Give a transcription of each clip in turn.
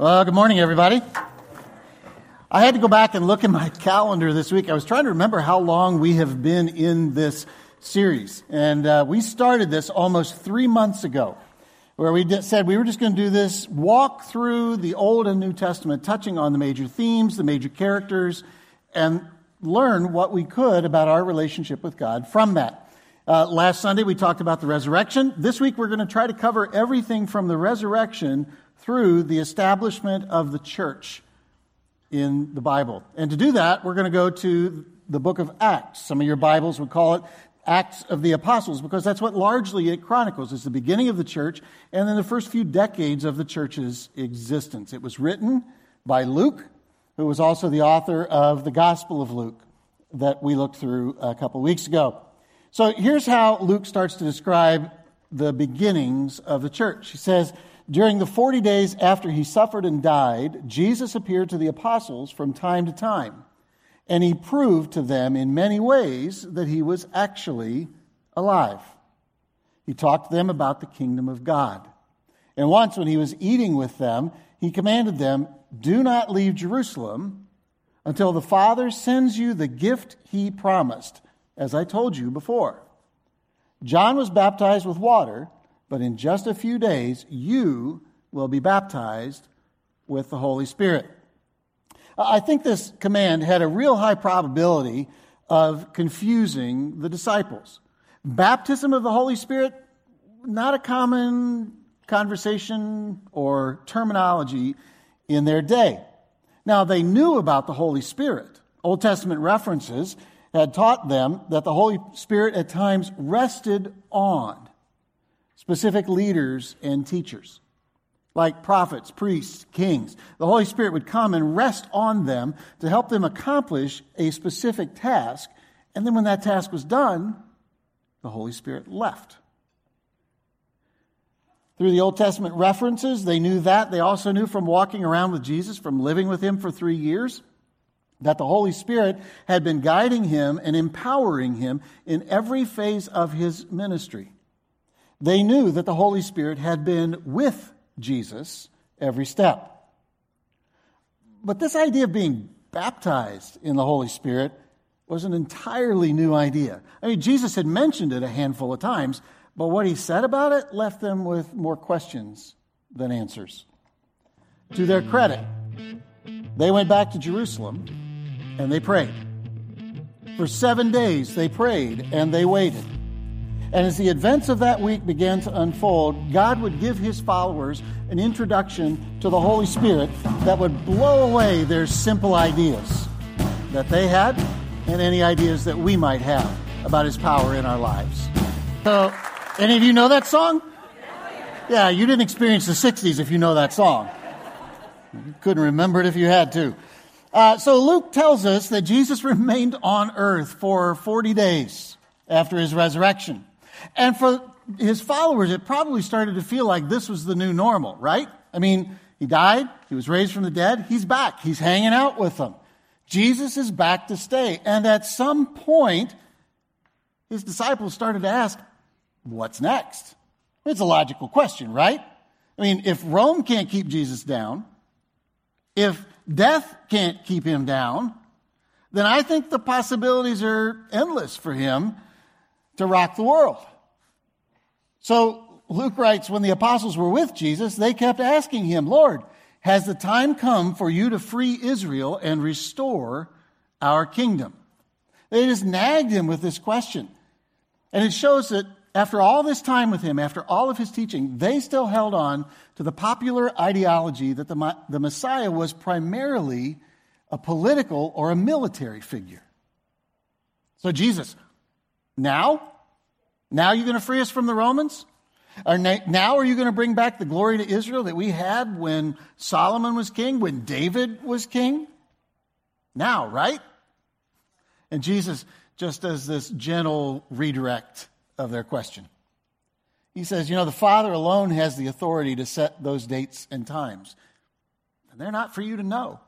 Well, good morning, everybody. I had to go back and look at my calendar this week. I was trying to remember how long we have been in this series. And we started this almost 3 months ago, where we said we were just going to do this walk through the Old and New Testament, touching on the major themes, the major characters, and learn what we could about our relationship with God from that. Last Sunday, we talked about the resurrection. This week, we're going to try to cover everything from the resurrection through the establishment of the church in the Bible. And to do that, we're going to go to the book of Acts. Some of your Bibles would call it Acts of the Apostles, because that's what largely it chronicles. It's the beginning of the church and then the first few decades of the church's existence. It was written by Luke, who was also the author of the Gospel of Luke that we looked through a couple weeks ago. So here's how Luke starts to describe the beginnings of the church. He says, "During the 40 days after he suffered and died, Jesus appeared to the apostles from time to time, and he proved to them in many ways that he was actually alive. He talked to them about the kingdom of God. And once when he was eating with them, he commanded them, 'Do not leave Jerusalem until the Father sends you the gift he promised, as I told you before. John was baptized with water, but in just a few days, you will be baptized with the Holy Spirit.'" I think this command had a real high probability of confusing the disciples. Baptism of the Holy Spirit, not a common conversation or terminology in their day. Now, they knew about the Holy Spirit. Old Testament references had taught them that the Holy Spirit at times rested on specific leaders and teachers, like prophets, priests, kings. The Holy Spirit would come and rest on them to help them accomplish a specific task. And then when that task was done, the Holy Spirit left. Through the Old Testament references, they knew that. They also knew from walking around with Jesus, from living with him for 3 years, that the Holy Spirit had been guiding him and empowering him in every phase of his ministry. They knew that the Holy Spirit had been with Jesus every step. But this idea of being baptized in the Holy Spirit was an entirely new idea. I mean, Jesus had mentioned it a handful of times, but what he said about it left them with more questions than answers. To their credit, they went back to Jerusalem and they prayed. For 7 days, they prayed and they waited. And as the events of that week began to unfold, God would give his followers an introduction to the Holy Spirit that would blow away their simple ideas that they had and any ideas that we might have about his power in our lives. So, any of you know that song? Yeah, you didn't experience the 60s if you know that song. You couldn't remember it if you had to. So Luke tells us that Jesus remained on earth for 40 days after his resurrection. And for his followers, it probably started to feel like this was the new normal, right? I mean, he died, he was raised from the dead, he's back, he's hanging out with them. Jesus is back to stay. And at some point, his disciples started to ask, what's next? It's a logical question, right? I mean, if Rome can't keep Jesus down, if death can't keep him down, then I think the possibilities are endless for him to rock the world. So Luke writes, when the apostles were with Jesus, they kept asking him, "Lord, has the time come for you to free Israel and restore our kingdom?" They just nagged him with this question. And it shows that after all this time with him, after all of his teaching, they still held on to the popular ideology that the Messiah was primarily a political or a military figure. So Jesus, Now you're going to free us from the Romans? Or now are you going to bring back the glory to Israel that we had when Solomon was king, when David was king? Now, right? And Jesus just does this gentle redirect of their question. He says, the Father alone has the authority to set those dates and times. And they're not for you to know.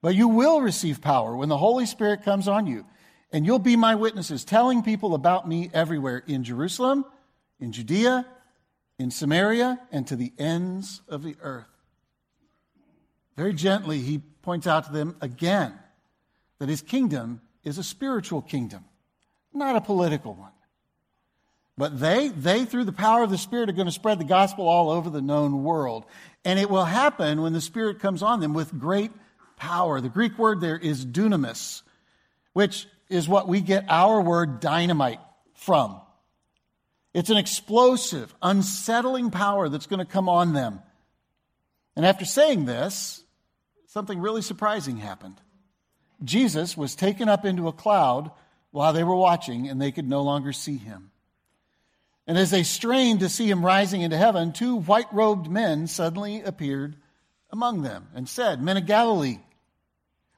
But you will receive power when the Holy Spirit comes on you. And you'll be my witnesses, telling people about me everywhere, in Jerusalem, in Judea, in Samaria, and to the ends of the earth. Very gently, he points out to them again that his kingdom is a spiritual kingdom, not a political one. But they through the power of the Spirit, are going to spread the gospel all over the known world. And it will happen when the Spirit comes on them with great power. The Greek word there is dunamis, which is what we get our word dynamite from. It's an explosive, unsettling power that's going to come on them. And after saying this, something really surprising happened. Jesus was taken up into a cloud while they were watching, and they could no longer see him. And as they strained to see him rising into heaven, two white-robed men suddenly appeared among them and said, "Men of Galilee,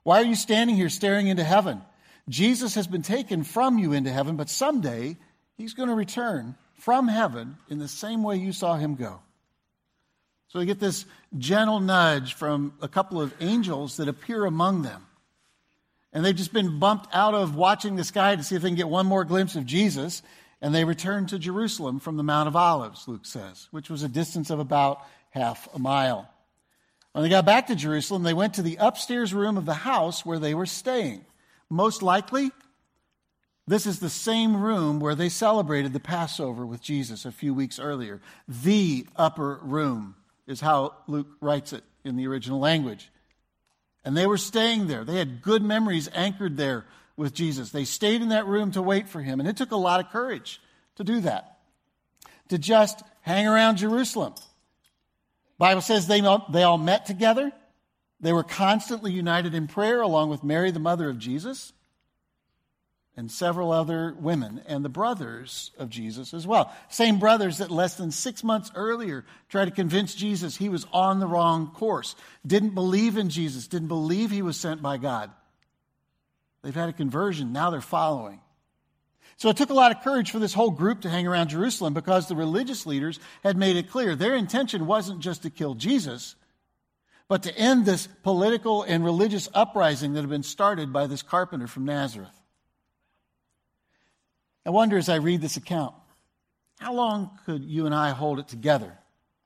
why are you standing here staring into heaven? Jesus has been taken from you into heaven, but someday he's going to return from heaven in the same way you saw him go." So they get this gentle nudge from a couple of angels that appear among them. And they've just been bumped out of watching the sky to see if they can get one more glimpse of Jesus. And they returned to Jerusalem from the Mount of Olives, Luke says, which was a distance of about half a mile. When they got back to Jerusalem, they went to the upstairs room of the house where they were staying. Most likely, this is the same room where they celebrated the Passover with Jesus a few weeks earlier. The upper room is how Luke writes it in the original language. And they were staying there. They had good memories anchored there with Jesus. They stayed in that room to wait for him. And it took a lot of courage to do that, to just hang around Jerusalem. The Bible says they all met together. They were constantly united in prayer, along with Mary, the mother of Jesus, and several other women, and the brothers of Jesus as well. Same brothers that less than 6 months earlier tried to convince Jesus he was on the wrong course, didn't believe in Jesus, didn't believe he was sent by God. They've had a conversion. Now they're following. So it took a lot of courage for this whole group to hang around Jerusalem because the religious leaders had made it clear their intention wasn't just to kill Jesus, but to end this political and religious uprising that had been started by this carpenter from Nazareth. I wonder as I read this account, how long could you and I hold it together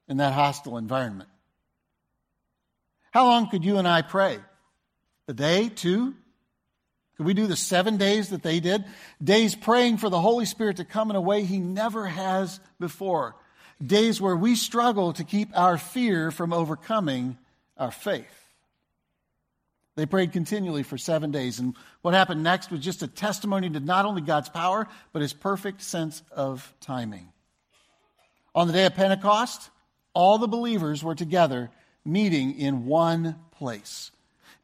in that hostile environment? How long could you and I pray? A day, two? Could we do the 7 days that they did? Days praying for the Holy Spirit to come in a way he never has before. Days where we struggle to keep our fear from overcoming our faith. They prayed continually for 7 days, and what happened next was just a testimony to not only God's power, but his perfect sense of timing. On the day of Pentecost, all the believers were together, meeting in one place.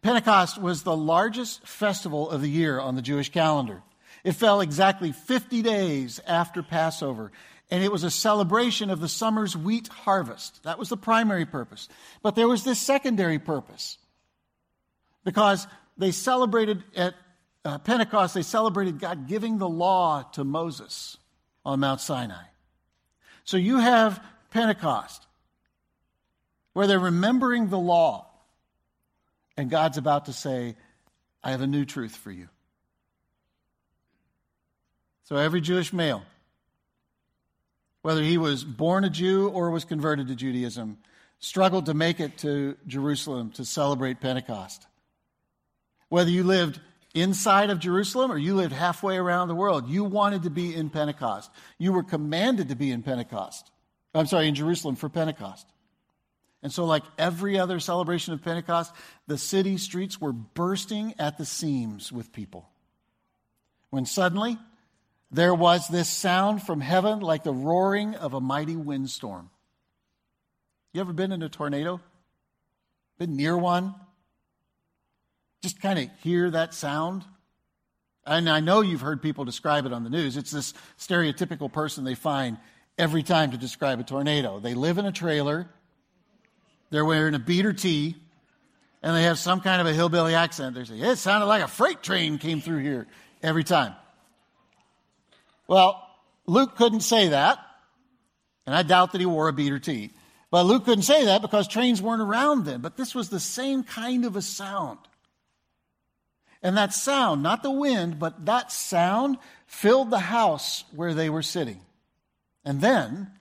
Pentecost was the largest festival of the year on the Jewish calendar. It fell exactly 50 days after Passover, and it was a celebration of the summer's wheat harvest. That was the primary purpose. But there was this secondary purpose. Because they celebrated at Pentecost, they celebrated God giving the law to Moses on Mount Sinai. So you have Pentecost, where they're remembering the law, and God's about to say, "I have a new truth for you." So every Jewish male, whether he was born a Jew or was converted to Judaism, struggled to make it to Jerusalem to celebrate Pentecost. Whether you lived inside of Jerusalem or you lived halfway around the world, you wanted to be in Pentecost. You were commanded to be in Pentecost. In Jerusalem for Pentecost. And so like every other celebration of Pentecost, the city streets were bursting at the seams with people. When suddenly there was this sound from heaven like the roaring of a mighty windstorm. You ever been in a tornado? Been near one? Just kind of hear that sound. And I know you've heard people describe it on the news. It's this stereotypical person they find every time to describe a tornado. They live in a trailer, they're wearing a beater tee, and they have some kind of a hillbilly accent. They say, "It sounded like a freight train came through here," every time. Well, Luke couldn't say that, and I doubt that he wore a beater tee. But Luke couldn't say that because trains weren't around then. But this was the same kind of a sound. And that sound, not the wind, but that sound filled the house where they were sitting. And then,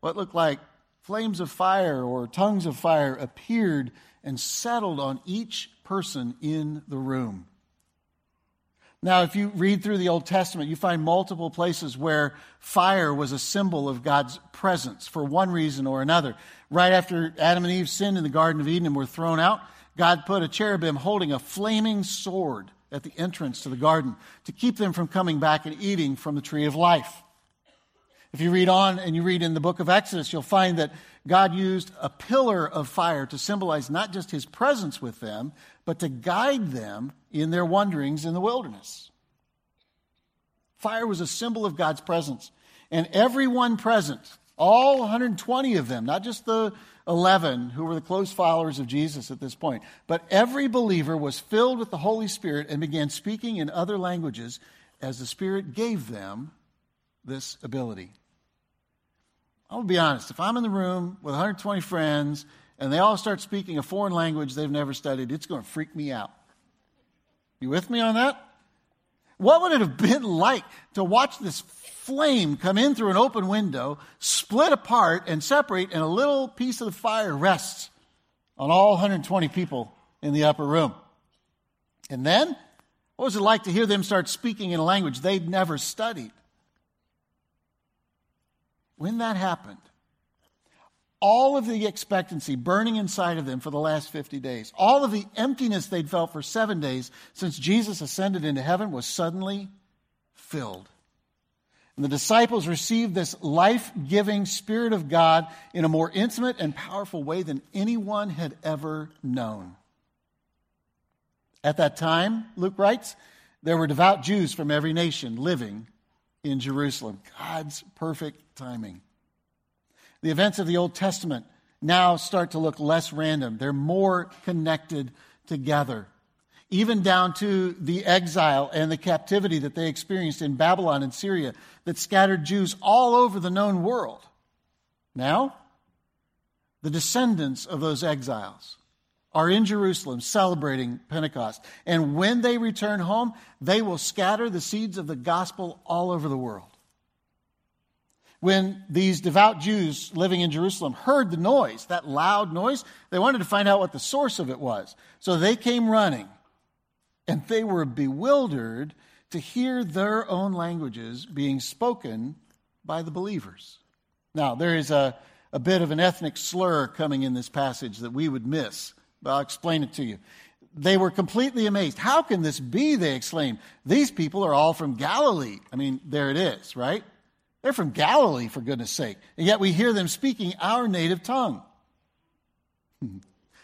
what looked like flames of fire or tongues of fire appeared and settled on each person in the room. Now, if you read through the Old Testament, you find multiple places where fire was a symbol of God's presence for one reason or another. Right after Adam and Eve sinned in the Garden of Eden and were thrown out, God put a cherubim holding a flaming sword at the entrance to the garden to keep them from coming back and eating from the tree of life. If you read on and you read in the book of Exodus, you'll find that God used a pillar of fire to symbolize not just his presence with them, but to guide them in their wanderings in the wilderness. Fire was a symbol of God's presence. And everyone present, all 120 of them, not just the 11 who were the close followers of Jesus at this point, but every believer was filled with the Holy Spirit and began speaking in other languages as the Spirit gave them this ability. I'll be honest, if I'm in the room with 120 friends and they all start speaking a foreign language they've never studied, it's going to freak me out. You with me on that? What would it have been like to watch this flame come in through an open window, split apart and separate, and a little piece of the fire rests on all 120 people in the upper room? And then, what was it like to hear them start speaking in a language they'd never studied? When that happened, all of the expectancy burning inside of them for the last 50 days, all of the emptiness they'd felt for 7 days since Jesus ascended into heaven was suddenly filled. And the disciples received this life-giving Spirit of God in a more intimate and powerful way than anyone had ever known. At that time, Luke writes, there were devout Jews from every nation living in Jerusalem. God's perfect timing. The events of the Old Testament now start to look less random. They're more connected together. Even down to the exile and the captivity that they experienced in Babylon and Syria that scattered Jews all over the known world. Now, the descendants of those exiles are in Jerusalem celebrating Pentecost. And when they return home, they will scatter the seeds of the gospel all over the world. When these devout Jews living in Jerusalem heard the noise, that loud noise, they wanted to find out what the source of it was. So they came running, and they were bewildered to hear their own languages being spoken by the believers. Now, there is a bit of an ethnic slur coming in this passage that we would miss, but I'll explain it to you. They were completely amazed. How can this be, they exclaimed. These people are all from Galilee. I mean, there it is, right? They're from Galilee, for goodness sake. And yet we hear them speaking our native tongue.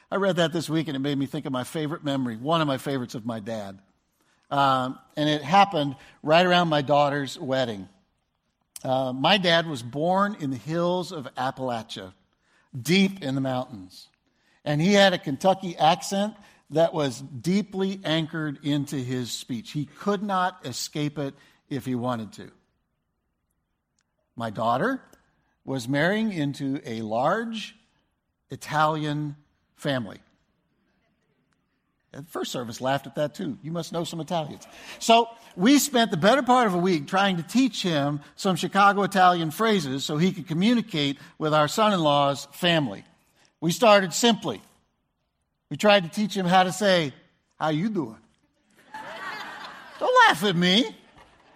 I read that this week, and it made me think of my favorite memory, one of my favorites of my dad. And it happened right around my daughter's wedding. My dad was born in the hills of Appalachia, deep in the mountains. And he had a Kentucky accent that was deeply anchored into his speech. He could not escape it if he wanted to. My daughter was marrying into a large Italian family. The first service laughed at that too. You must know some Italians. So we spent the better part of a week trying to teach him some Chicago Italian phrases so he could communicate with our son-in-law's family. We started simply. We tried to teach him how to say, how you doing? Don't laugh at me.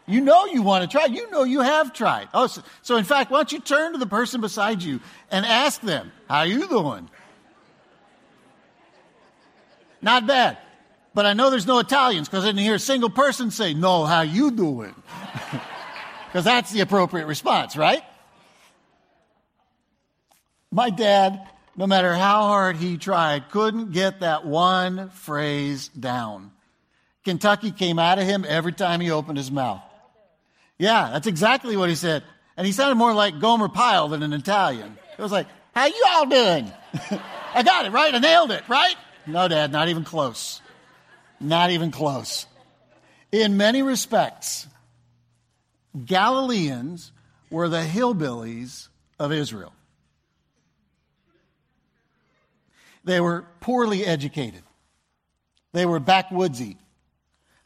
You know you want to try. You know you have tried. Oh, so in fact, why don't you turn to the person beside you and ask them, how are you doing? Not bad. But I know there's no Italians because I didn't hear a single person say, no, how you doing? Because that's the appropriate response, right? My dad, no matter how hard he tried, couldn't get that one phrase down. Kentucky came out of him every time he opened his mouth. Yeah, that's exactly what he said. And he sounded more like Gomer Pyle than an Italian. It was like, how you all doing? I got it, right? I nailed it, right? No, Dad, not even close. Not even close. In many respects, Galileans were the hillbillies of Israel. They were poorly educated. They were backwoodsy.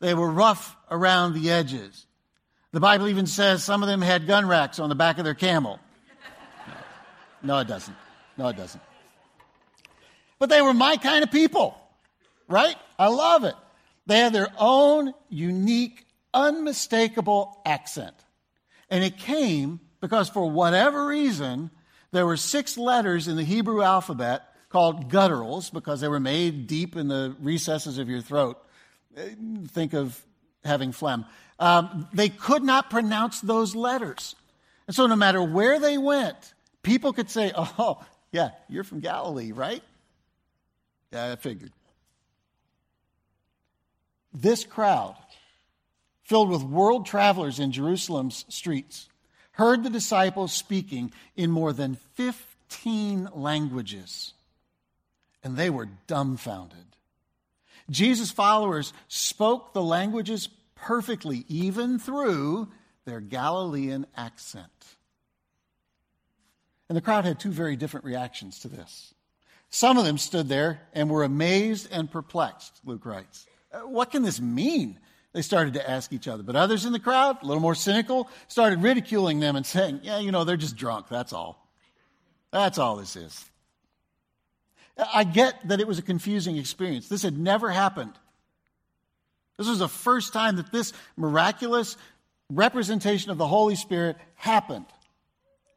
They were rough around the edges. The Bible even says some of them had gun racks on the back of their camel. No, it doesn't. No, it doesn't. But they were my kind of people, right? I love it. They had their own unique, unmistakable accent. And it came because for whatever reason, there were 6 letters in the Hebrew alphabet called gutturals because they were made deep in the recesses of your throat. Think of having phlegm. They could not pronounce those letters. And so no matter where they went, people could say, oh, yeah, you're from Galilee, right? Yeah, I figured. This crowd, filled with world travelers in Jerusalem's streets, heard the disciples speaking in more than 15 languages, and they were dumbfounded. Jesus' followers spoke the languages perfectly, even through their Galilean accent. And the crowd had 2 very different reactions to this. Some of them stood there and were amazed and perplexed, Luke writes. What can this mean? They started to ask each other. But others in the crowd, a little more cynical, started ridiculing them and saying, yeah, you know, they're just drunk, that's all. That's all this is. I get that it was a confusing experience. This had never happened. This was the first time that this miraculous representation of the Holy Spirit happened.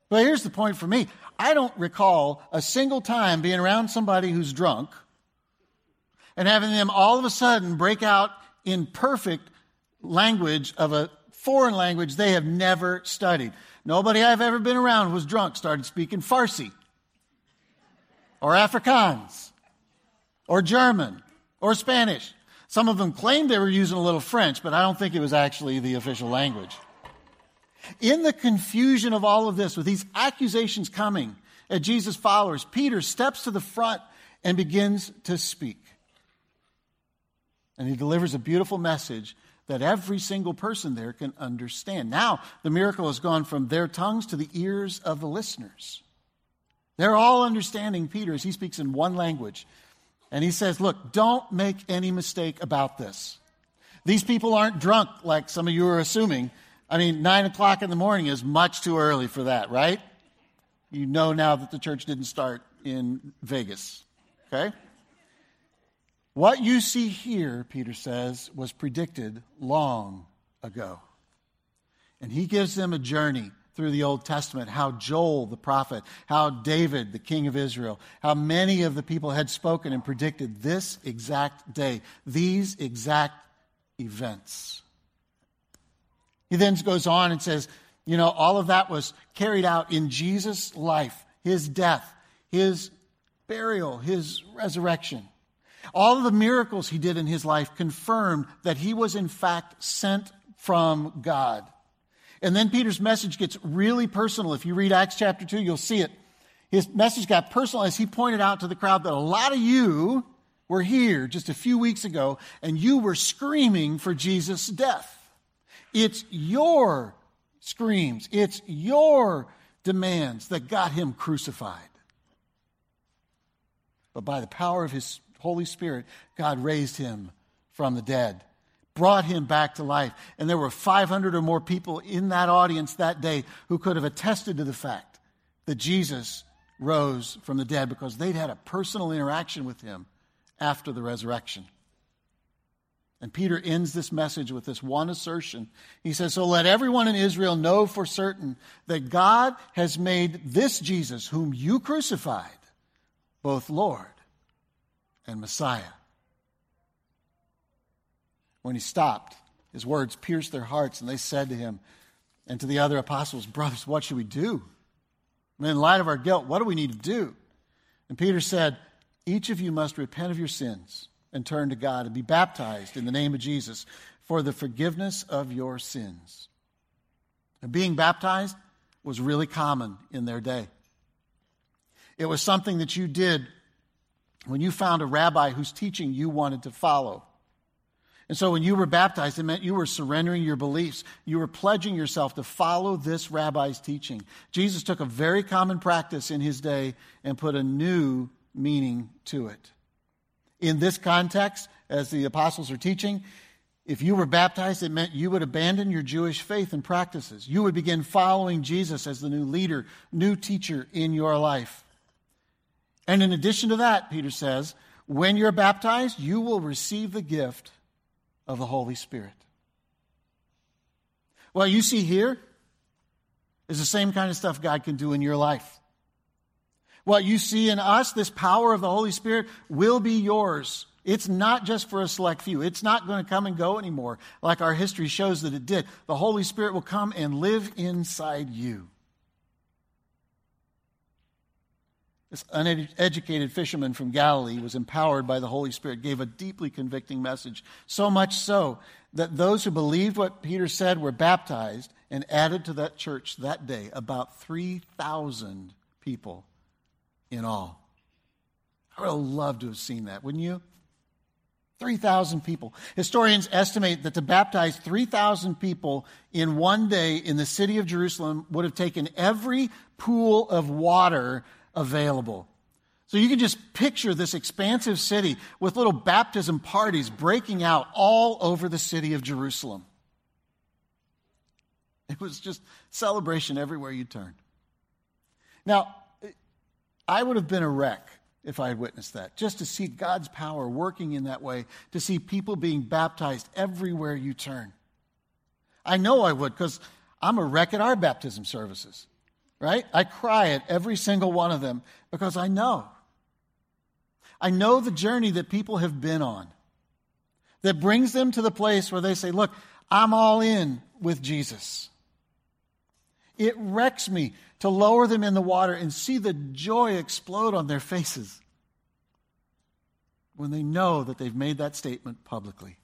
But here's the point for me. I don't recall a single time being around somebody who's drunk and having them all of a sudden break out in perfect language of a foreign language they have never studied. Nobody I've ever been around was drunk, started speaking Farsi or Afrikaans or German or Spanish. Some of them claimed they were using a little French, but I don't think it was actually the official language. In the confusion of all of this, with these accusations coming at Jesus' followers, Peter steps to the front and begins to speak. And he delivers a beautiful message that every single person there can understand. Now, the miracle has gone from their tongues to the ears of the listeners. They're all understanding Peter as he speaks in one language. And he says, look, don't make any mistake about this. These people aren't drunk like some of you are assuming. I mean, 9 o'clock in the morning is much too early for that, right? You know now that the church didn't start in Vegas, okay? What you see here, Peter says, was predicted long ago. And he gives them a journey through the Old Testament, how Joel the prophet, how David the king of Israel, how many of the people had spoken and predicted this exact day, these exact events. He then goes on and says, you know, all of that was carried out in Jesus' life, his death, his burial, his resurrection. All of the miracles he did in his life confirmed that he was in fact sent from God. And then Peter's message gets really personal. If you read Acts chapter 2, you'll see it. His message got personal as he pointed out to the crowd that a lot of you were here just a few weeks ago, and you were screaming for Jesus' death. It's your screams, it's your demands that got him crucified. But by the power of his Holy Spirit, God raised him from the dead, brought him back to life. And there were 500 or more people in that audience that day who could have attested to the fact that Jesus rose from the dead because they'd had a personal interaction with him after the resurrection. And Peter ends this message with this one assertion. He says, so let everyone in Israel know for certain that God has made this Jesus, whom you crucified, both Lord and Messiah. When he stopped, his words pierced their hearts, and they said to him and to the other apostles, brothers, what should we do? I mean, in light of our guilt, what do we need to do? And Peter said, each of you must repent of your sins and turn to God and be baptized in the name of Jesus for the forgiveness of your sins. And being baptized was really common in their day. It was something that you did when you found a rabbi whose teaching you wanted to follow. And so when you were baptized, it meant you were surrendering your beliefs. You were pledging yourself to follow this rabbi's teaching. Jesus took a very common practice in his day and put a new meaning to it. In this context, as the apostles are teaching, if you were baptized, it meant you would abandon your Jewish faith and practices. You would begin following Jesus as the new leader, new teacher in your life. And in addition to that, Peter says, when you're baptized, you will receive the gift of the Holy Spirit. What you see here is the same kind of stuff God can do in your life. What you see in us, this power of the Holy Spirit, will be yours. It's not just for a select few. It's not going to come and go anymore, like our history shows that it did. The Holy Spirit will come and live inside you. This uneducated fisherman from Galilee was empowered by the Holy Spirit, gave a deeply convicting message, so much so that those who believed what Peter said were baptized and added to that church that day about 3,000 people in all. I would have loved to have seen that, wouldn't you? 3,000 people. Historians estimate that to baptize 3,000 people in one day in the city of Jerusalem would have taken every pool of water available. So you can just picture this expansive city with little baptism parties breaking out all over the city of Jerusalem. It was just celebration everywhere you turned. Now, I would have been a wreck if I had witnessed that, just to see God's power working in that way, to see people being baptized everywhere you turn. I know I would, because I'm a wreck at our baptism services, right? I cry at every single one of them, because I know the journey that people have been on that brings them to the place where they say, look, I'm all in with Jesus. It wrecks me to lower them in the water and see the joy explode on their faces when they know that they've made that statement publicly.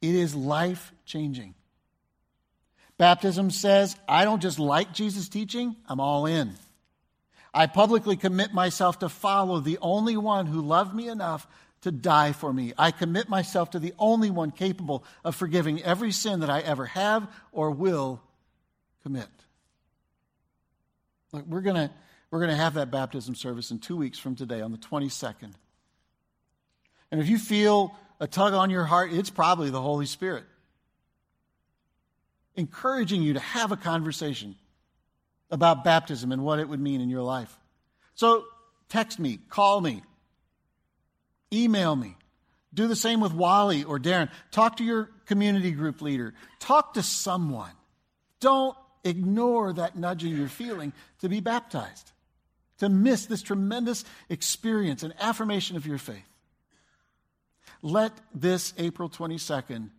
It is life-changing. Baptism says, I don't just like Jesus' teaching, I'm all in. I publicly commit myself to follow the only one who loved me enough to die for me. I commit myself to the only one capable of forgiving every sin that I ever have or will commit. Look, we're going to have that baptism service in 2 weeks from today on the 22nd. And if you feel a tug on your heart, it's probably the Holy Spirit encouraging you to have a conversation about baptism and what it would mean in your life. So text me, call me, email me. Do the same with Wally or Darren. Talk to your community group leader. Talk to someone. Don't ignore that nudging you're feeling to be baptized, to miss this tremendous experience and affirmation of your faith. Let this April 22nd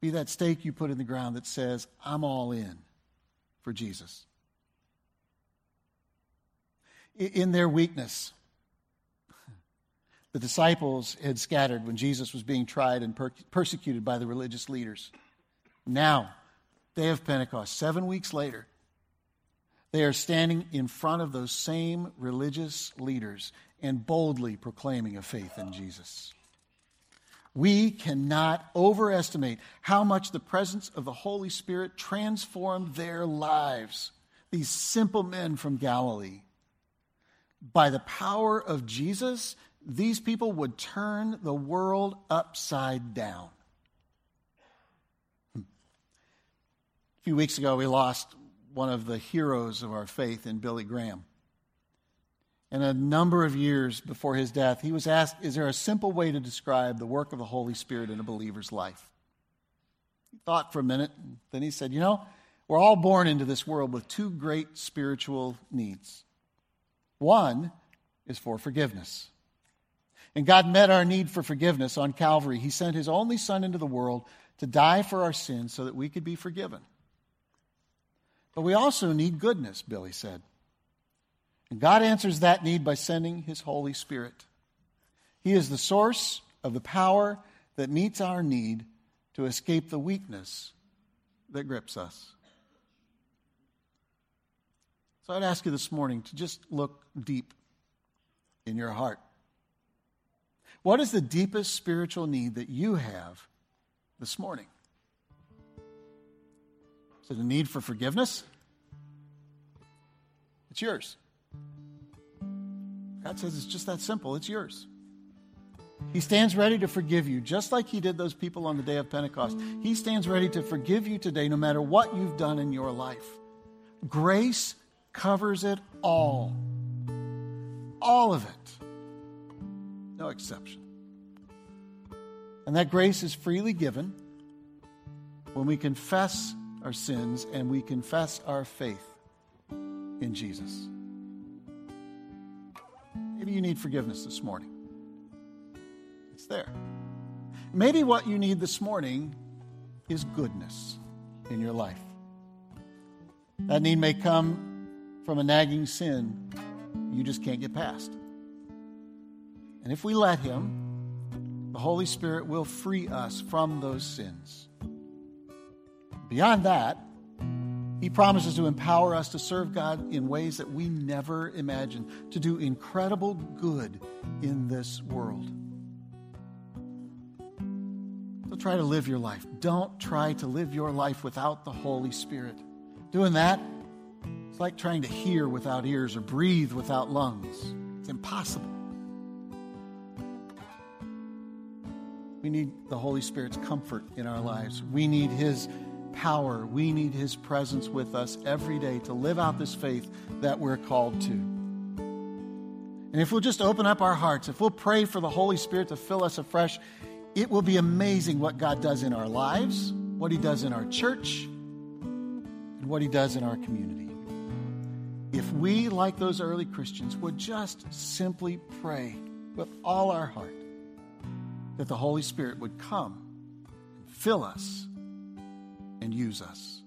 be that stake you put in the ground that says, I'm all in for Jesus. In their weakness, the disciples had scattered when Jesus was being tried and persecuted by the religious leaders. Now, day of Pentecost, 7 weeks later, they are standing in front of those same religious leaders and boldly proclaiming a faith in Jesus. We cannot overestimate how much the presence of the Holy Spirit transformed their lives, these simple men from Galilee. By the power of Jesus, these people would turn the world upside down. A few weeks ago, we lost one of the heroes of our faith in Billy Graham. And a number of years before his death, he was asked, is there a simple way to describe the work of the Holy Spirit in a believer's life? He thought for a minute, and then he said, we're all born into this world with two great spiritual needs. One is for forgiveness. And God met our need for forgiveness on Calvary. He sent his only Son into the world to die for our sins so that we could be forgiven. But we also need goodness, Billy said. And God answers that need by sending his Holy Spirit. He is the source of the power that meets our need to escape the weakness that grips us. So I'd ask you this morning to just look deep in your heart. What is the deepest spiritual need that you have this morning? Is it a need for forgiveness? It's yours. God says it's just that simple. It's yours. He stands ready to forgive you, just like he did those people on the day of Pentecost. He stands ready to forgive you today, no matter what you've done in your life. Grace covers it all. all of it. No exception. And that grace is freely given when we confess our sins and we confess our faith in Jesus. Maybe you need forgiveness this morning. It's there. Maybe what you need this morning is goodness in your life. That need may come from a nagging sin you just can't get past. And if we let Him, the Holy Spirit will free us from those sins. Beyond that, He promises to empower us to serve God in ways that we never imagined, to do incredible good in this world. So try to live your life. Don't try to live your life without the Holy Spirit. Doing that, it's like trying to hear without ears or breathe without lungs. It's impossible. We need the Holy Spirit's comfort in our lives. We need His power. We need His presence with us every day to live out this faith that we're called to. And if we'll just open up our hearts, if we'll pray for the Holy Spirit to fill us afresh, it will be amazing what God does in our lives, what He does in our church, and what He does in our community. If we, like those early Christians, would just simply pray with all our heart that the Holy Spirit would come and fill us and use us.